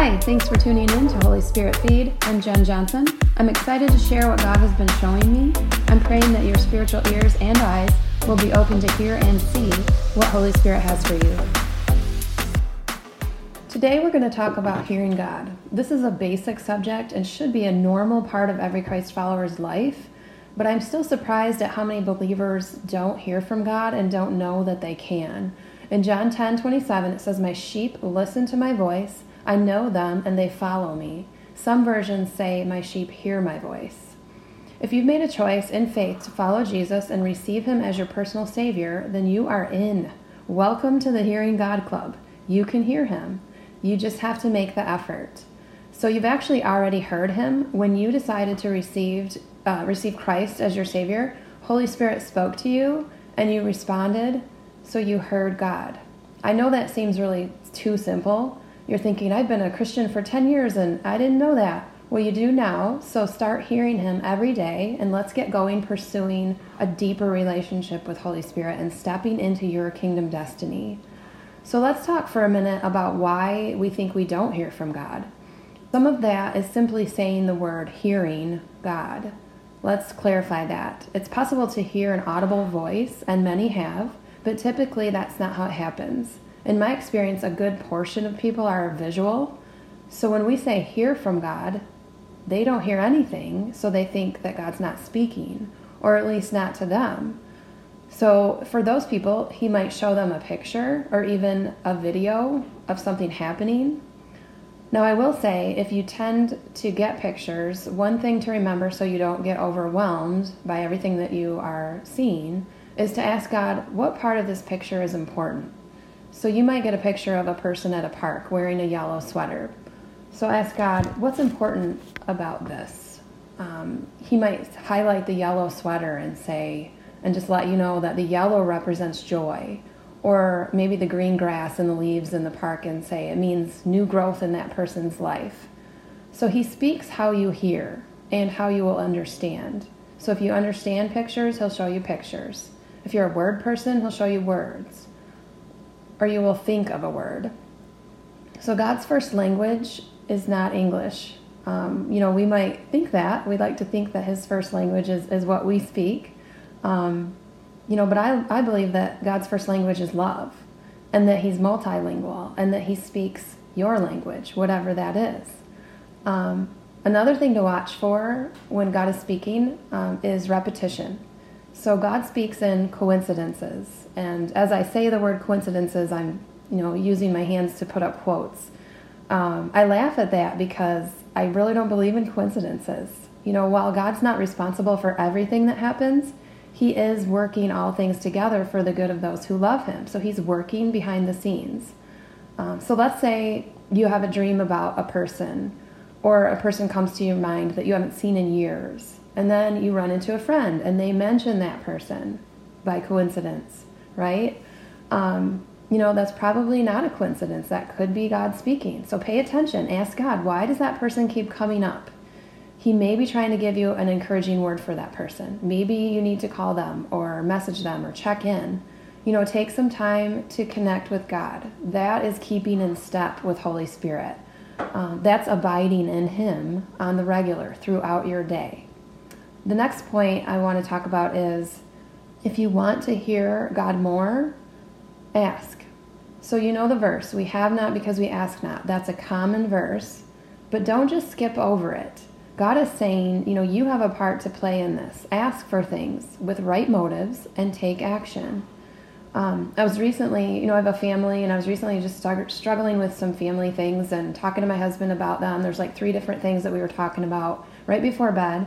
Hi, thanks for tuning in to Holy Spirit Feed. I'm Jen Johnson. I'm excited to share what God has been showing me. I'm praying that your spiritual ears and eyes will be open to hear and see what Holy Spirit has for you. Today we're going to talk about hearing God. This is a basic subject and should be a normal part of every Christ follower's life, but I'm still surprised at how many believers don't hear from God and don't know that they can. In John 10:27, it says, "My sheep listen to my voice. I know them, and they follow me." Some versions say, "My sheep hear my voice." If you've made a choice in faith to follow Jesus and receive him as your personal Savior, then you are in. Welcome to the Hearing God Club. You can hear him. You just have to make the effort. So you've actually already heard him. When you decided to receive Christ as your Savior, Holy Spirit spoke to you, and you responded, so you heard God. I know that seems really too simple. You're thinking, I've been a Christian for 10 years and I didn't know that. Well, you do now, so start hearing him every day, and let's get going pursuing a deeper relationship with Holy Spirit and stepping into your kingdom destiny. So let's talk for a minute about why we think we don't hear from God. Some of that is simply saying the word hearing God. Let's clarify that. It's possible to hear an audible voice, and many have, but typically that's not how it happens. In my experience, a good portion of people are visual. So when we say hear from God, they don't hear anything, so they think that God's not speaking, or at least not to them. So for those people, he might show them a picture or even a video of something happening. Now I will say, if you tend to get pictures, one thing to remember so you don't get overwhelmed by everything that you are seeing is to ask God, what part of this picture is important? So you might get a picture of a person at a park wearing a yellow sweater. So ask God, what's important about this? He might highlight the yellow sweater and say, and just let you know that the yellow represents joy. Or maybe the green grass and the leaves in the park, and say it means new growth in that person's life. So he speaks how you hear and how you will understand. So if you understand pictures, he'll show you pictures. If you're a word person, he'll show you words, or you will think of a word. So God's first language is not English. We might think that. We'd like to think that his first language is what we speak. But I believe that God's first language is love, and that he's multilingual, and that he speaks your language, whatever that is. Another thing to watch for when God is speaking is repetition. So God speaks in coincidences, and as I say the word coincidences, I'm using my hands to put up quotes. I laugh at that because I really don't believe in coincidences. While God's not responsible for everything that happens, he is working all things together for the good of those who love him. So he's working behind the scenes. So let's say you have a dream about a person, or a person comes to your mind that you haven't seen in years. And then you run into a friend, and they mention that person by coincidence, right? That's probably not a coincidence. That could be God speaking. So pay attention. Ask God, why does that person keep coming up? He may be trying to give you an encouraging word for that person. Maybe you need to call them or message them or check in. Take some time to connect with God. That is keeping in step with Holy Spirit. That's abiding in him on the regular throughout your day. The next point I want to talk about is, if you want to hear God more, ask. So the verse, we have not because we ask not. That's a common verse, but don't just skip over it. God is saying, you have a part to play in this. Ask for things with right motives and take action. I have a family, and I was recently just struggling with some family things and talking to my husband about them. There's 3 different things that we were talking about right before bed.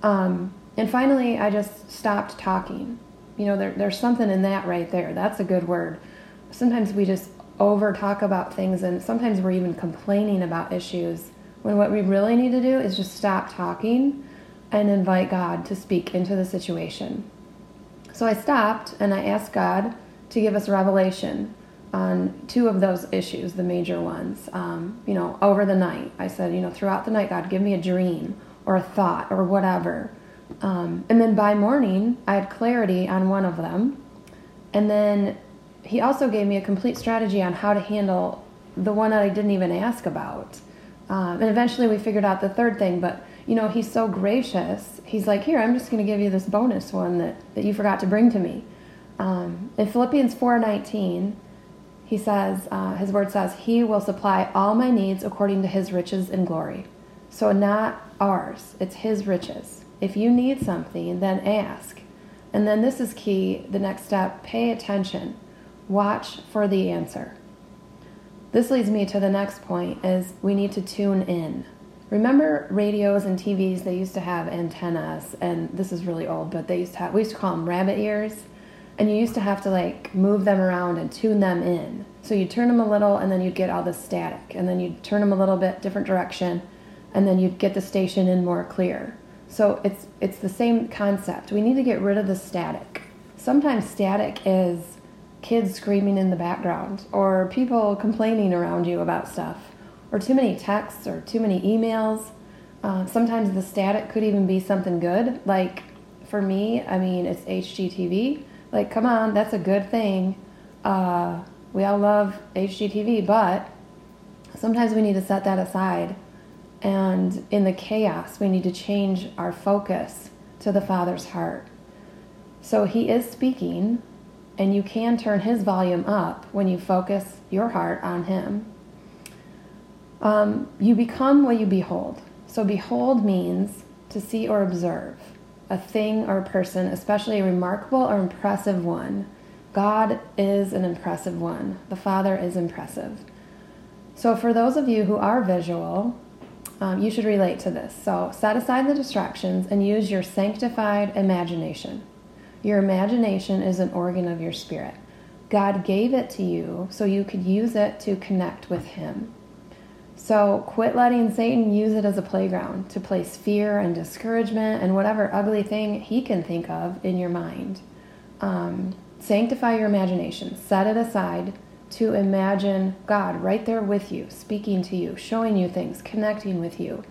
And finally, I just stopped talking. There's something in that right there. That's a good word. Sometimes we just over talk about things, and sometimes we're even complaining about issues, when what we really need to do is just stop talking and invite God to speak into the situation. So I stopped, and I asked God to give us revelation on 2 of those issues, the major ones, over the night. I said, throughout the night, God, give me a dream or a thought, or whatever. And then by morning, I had clarity on one of them. And then he also gave me a complete strategy on how to handle the one that I didn't even ask about. And eventually we figured out the third thing, but you know, he's so gracious. He's like, here, I'm just going to give you this bonus one that you forgot to bring to me. In Philippians 4:19, he says, his word says, he will supply all my needs according to his riches and glory. So not ours, it's his riches. If you need something, then ask. And then this is key, the next step, pay attention. Watch for the answer. This leads me to the next point, is we need to tune in. Remember radios and TVs, they used to have antennas, and this is really old, but we used to call them rabbit ears, and you used to have to like move them around and tune them in. So you'd turn them a little, and then you'd get all the static, and then you'd turn them a little bit different direction, and then you'd get the station in more clear. So it's the same concept. We need to get rid of the static. Sometimes static is kids screaming in the background, or people complaining around you about stuff, or too many texts or too many emails. Sometimes the static could even be something good. Like for me, I mean, it's HGTV. Like, come on, that's a good thing. We all love HGTV, but sometimes we need to set that aside. And in the chaos, we need to change our focus to the Father's heart. So he is speaking, and you can turn his volume up when you focus your heart on him. You become what you behold. So behold means to see or observe a thing or a person, especially a remarkable or impressive one. God is an impressive one. The Father is impressive. So for those of you who are visual, you should relate to this. So set aside the distractions and use your sanctified imagination. Your imagination is an organ of your spirit. God gave it to you so you could use it to connect with him. So quit letting Satan use it as a playground to place fear and discouragement and whatever ugly thing he can think of in your mind. Sanctify your imagination. Set it aside to imagine God right there with you, speaking to you, showing you things, connecting with you.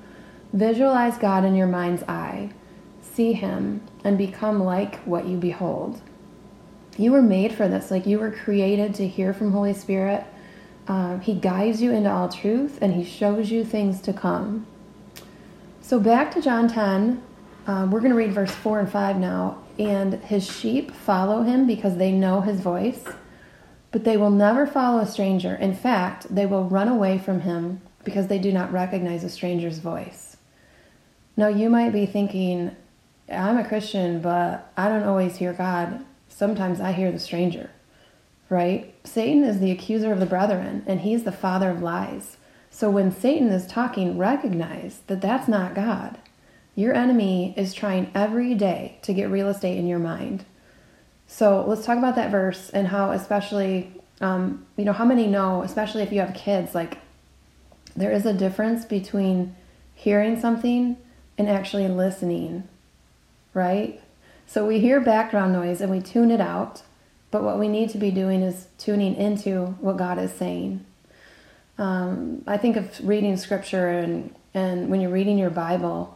Visualize God in your mind's eye. See him and become like what you behold. You were made for this. Like, you were created to hear from Holy Spirit. He guides you into all truth, and he shows you things to come. So back to John 10, we're going to read verse 4 and 5 now. And his sheep follow him because they know his voice, but they will never follow a stranger. In fact, they will run away from him because they do not recognize a stranger's voice. Now you might be thinking, I'm a Christian, but I don't always hear God. Sometimes I hear the stranger. Right? Satan is the accuser of the brethren, and he's the father of lies. So when Satan is talking, recognize that that's not God. Your enemy is trying every day to get real estate in your mind. So let's talk about that verse and how, especially, how many know, especially if you have kids, like there is a difference between hearing something and actually listening, right? So we hear background noise and we tune it out. But what we need to be doing is tuning into what God is saying. I think of reading scripture and when you're reading your Bible,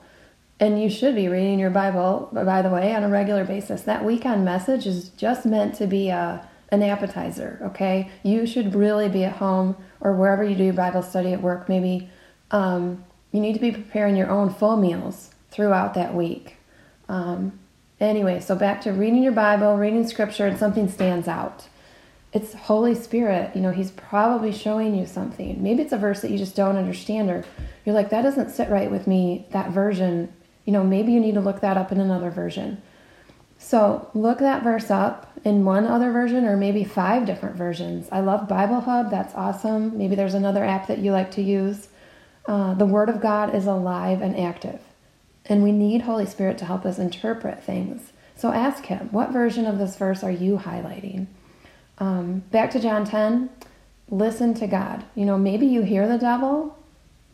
and you should be reading your Bible, by the way, on a regular basis. That weekend message is just meant to be an appetizer, okay? You should really be at home or wherever you do your Bible study, at work maybe. You need to be preparing your own full meals throughout that week. Anyway, so back to reading your Bible, reading scripture, and something stands out. It's Holy Spirit. You know, he's probably showing you something. Maybe it's a verse that you just don't understand, or you're like, that doesn't sit right with me, that version. You know, maybe you need to look that up in another version. So look that verse up in one other version, or maybe 5 different versions. I love Bible Hub. That's awesome. Maybe there's another app that you like to use. The Word of God is alive and active. And we need Holy Spirit to help us interpret things. So ask him, what version of this verse are you highlighting? Back to John 10, listen to God. You know, maybe you hear the devil,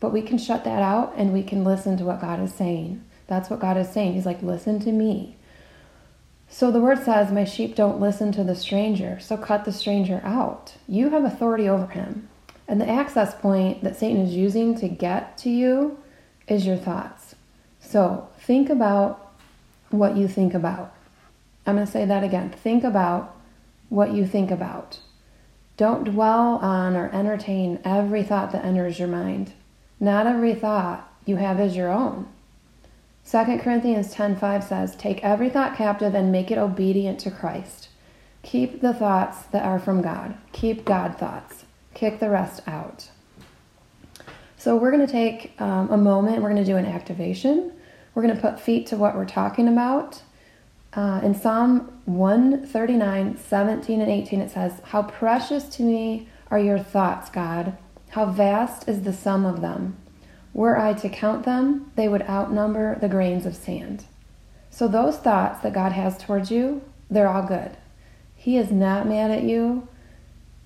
but we can shut that out and we can listen to what God is saying. That's what God is saying. He's like, listen to me. So the word says, my sheep don't listen to the stranger, so cut the stranger out. You have authority over him. And the access point that Satan is using to get to you is your thoughts. So think about what you think about. I'm going to say that again. Think about what you think about. Don't dwell on or entertain every thought that enters your mind. Not every thought you have is your own. 2 Corinthians 10:5 says, "Take every thought captive and make it obedient to Christ. Keep the thoughts that are from God. Keep God thoughts. Kick the rest out." So we're going to take a moment. We're going to do an activation. We're going to put feet to what we're talking about. In Psalm 139:17 and 18, it says, "How precious to me are your thoughts, God. How vast is the sum of them. Were I to count them, they would outnumber the grains of sand." So those thoughts that God has towards you, they're all good. He is not mad at you.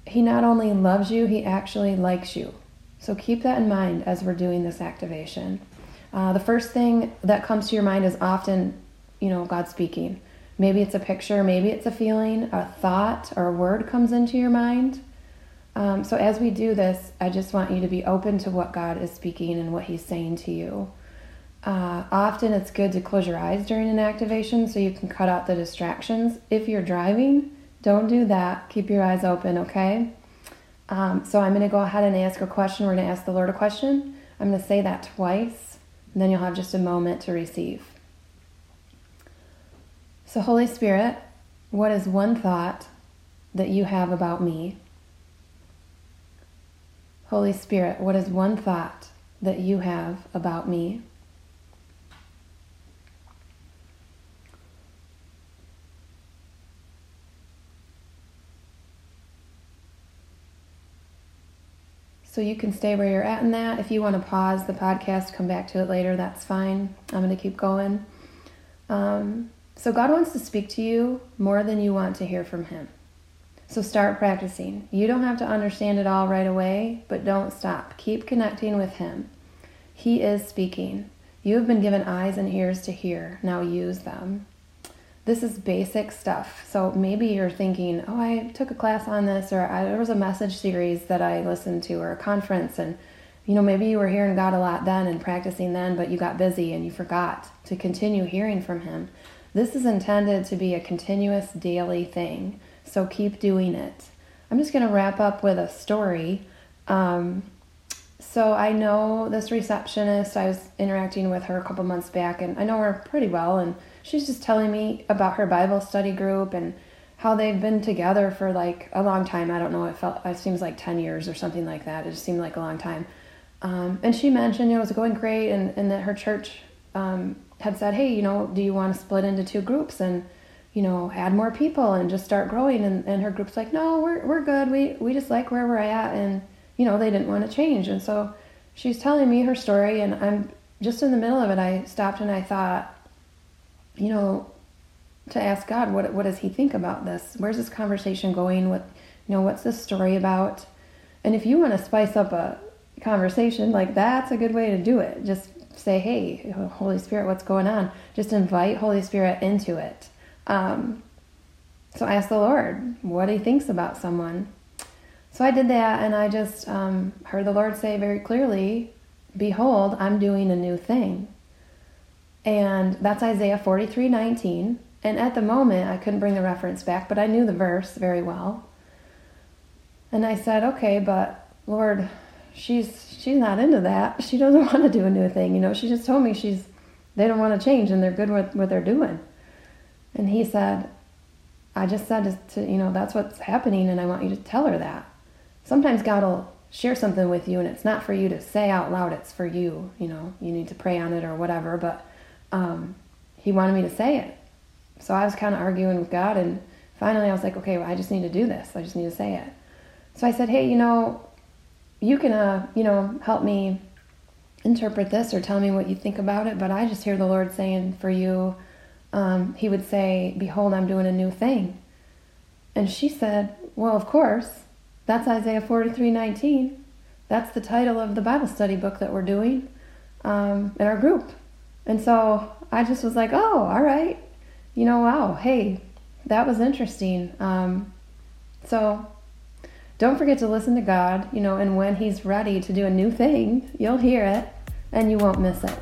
He not only loves you, he actually likes you. So keep that in mind as we're doing this activation. The first thing that comes to your mind is often, God speaking. Maybe it's a picture, maybe it's a feeling, a thought, or a word comes into your mind. So as we do this, I just want you to be open to what God is speaking and what he's saying to you. Often it's good to close your eyes during an activation so you can cut out the distractions. If you're driving, don't do that. Keep your eyes open, okay? So I'm going to go ahead and ask a question. We're going to ask the Lord a question. I'm going to say that twice, and then you'll have just a moment to receive. So Holy Spirit, what is one thought that you have about me? Holy Spirit, what is one thought that you have about me? So you can stay where you're at in that. If you want to pause the podcast, come back to it later, that's fine. I'm going to keep going. So God wants to speak to you more than you want to hear from him. So start practicing. You don't have to understand it all right away, but don't stop. Keep connecting with him. He is speaking. You have been given eyes and ears to hear. Now use them. This is basic stuff. So maybe you're thinking, oh, I took a class on this, or there was a message series that I listened to, or a conference, and maybe you were hearing God a lot then and practicing then, but you got busy and you forgot to continue hearing from him. This is intended to be a continuous daily thing. So keep doing it. I'm just going to wrap up with a story. So I know this receptionist, I was interacting with her a couple months back, and I know her pretty well, and she's just telling me about her Bible study group and how they've been together for like a long time. I don't know, it seems like 10 years or something like that. It just seemed like a long time. And she mentioned it was going great, and that her church had said, hey, do you want to split into two groups and add more people and just start growing. And her group's like, no, we're good. We just like where we're at. And, they didn't want to change. And so she's telling me her story, and I'm just in the middle of it. I stopped and I thought, to ask God, what does he think about this? Where's this conversation going? What's this story about? And if you want to spice up a conversation, like that's a good way to do it. Just say, hey, Holy Spirit, what's going on? Just invite Holy Spirit into it. So I asked the Lord what he thinks about someone. So I did that, and I just heard the Lord say very clearly, behold, I'm doing a new thing. And that's Isaiah 43:19. And at the moment, I couldn't bring the reference back, but I knew the verse very well. And I said, okay, but Lord, she's not into that. She doesn't want to do a new thing. She just told me they don't want to change, and they're good with what they're doing. And he said, I just said to that's what's happening, and I want you to tell her that. Sometimes God will share something with you, and it's not for you to say out loud, it's for you. You need to pray on it or whatever, but he wanted me to say it. So I was kind of arguing with God, and finally I was like, okay, well, I just need to do this. I just need to say it. So I said, hey, you can, help me interpret this or tell me what you think about it, but I just hear the Lord saying for you, he would say, behold, I'm doing a new thing. And she said, well, of course, that's Isaiah 43:19. That's the title of the Bible study book that we're doing in our group. And so I just was like, oh, all right. Wow, hey, that was interesting. So don't forget to listen to God, and when he's ready to do a new thing, you'll hear it and you won't miss it.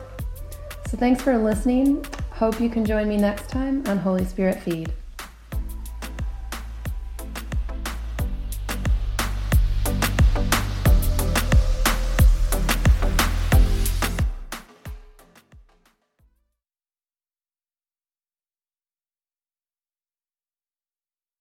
So thanks for listening. Hope you can join me next time on Holy Spirit Feed.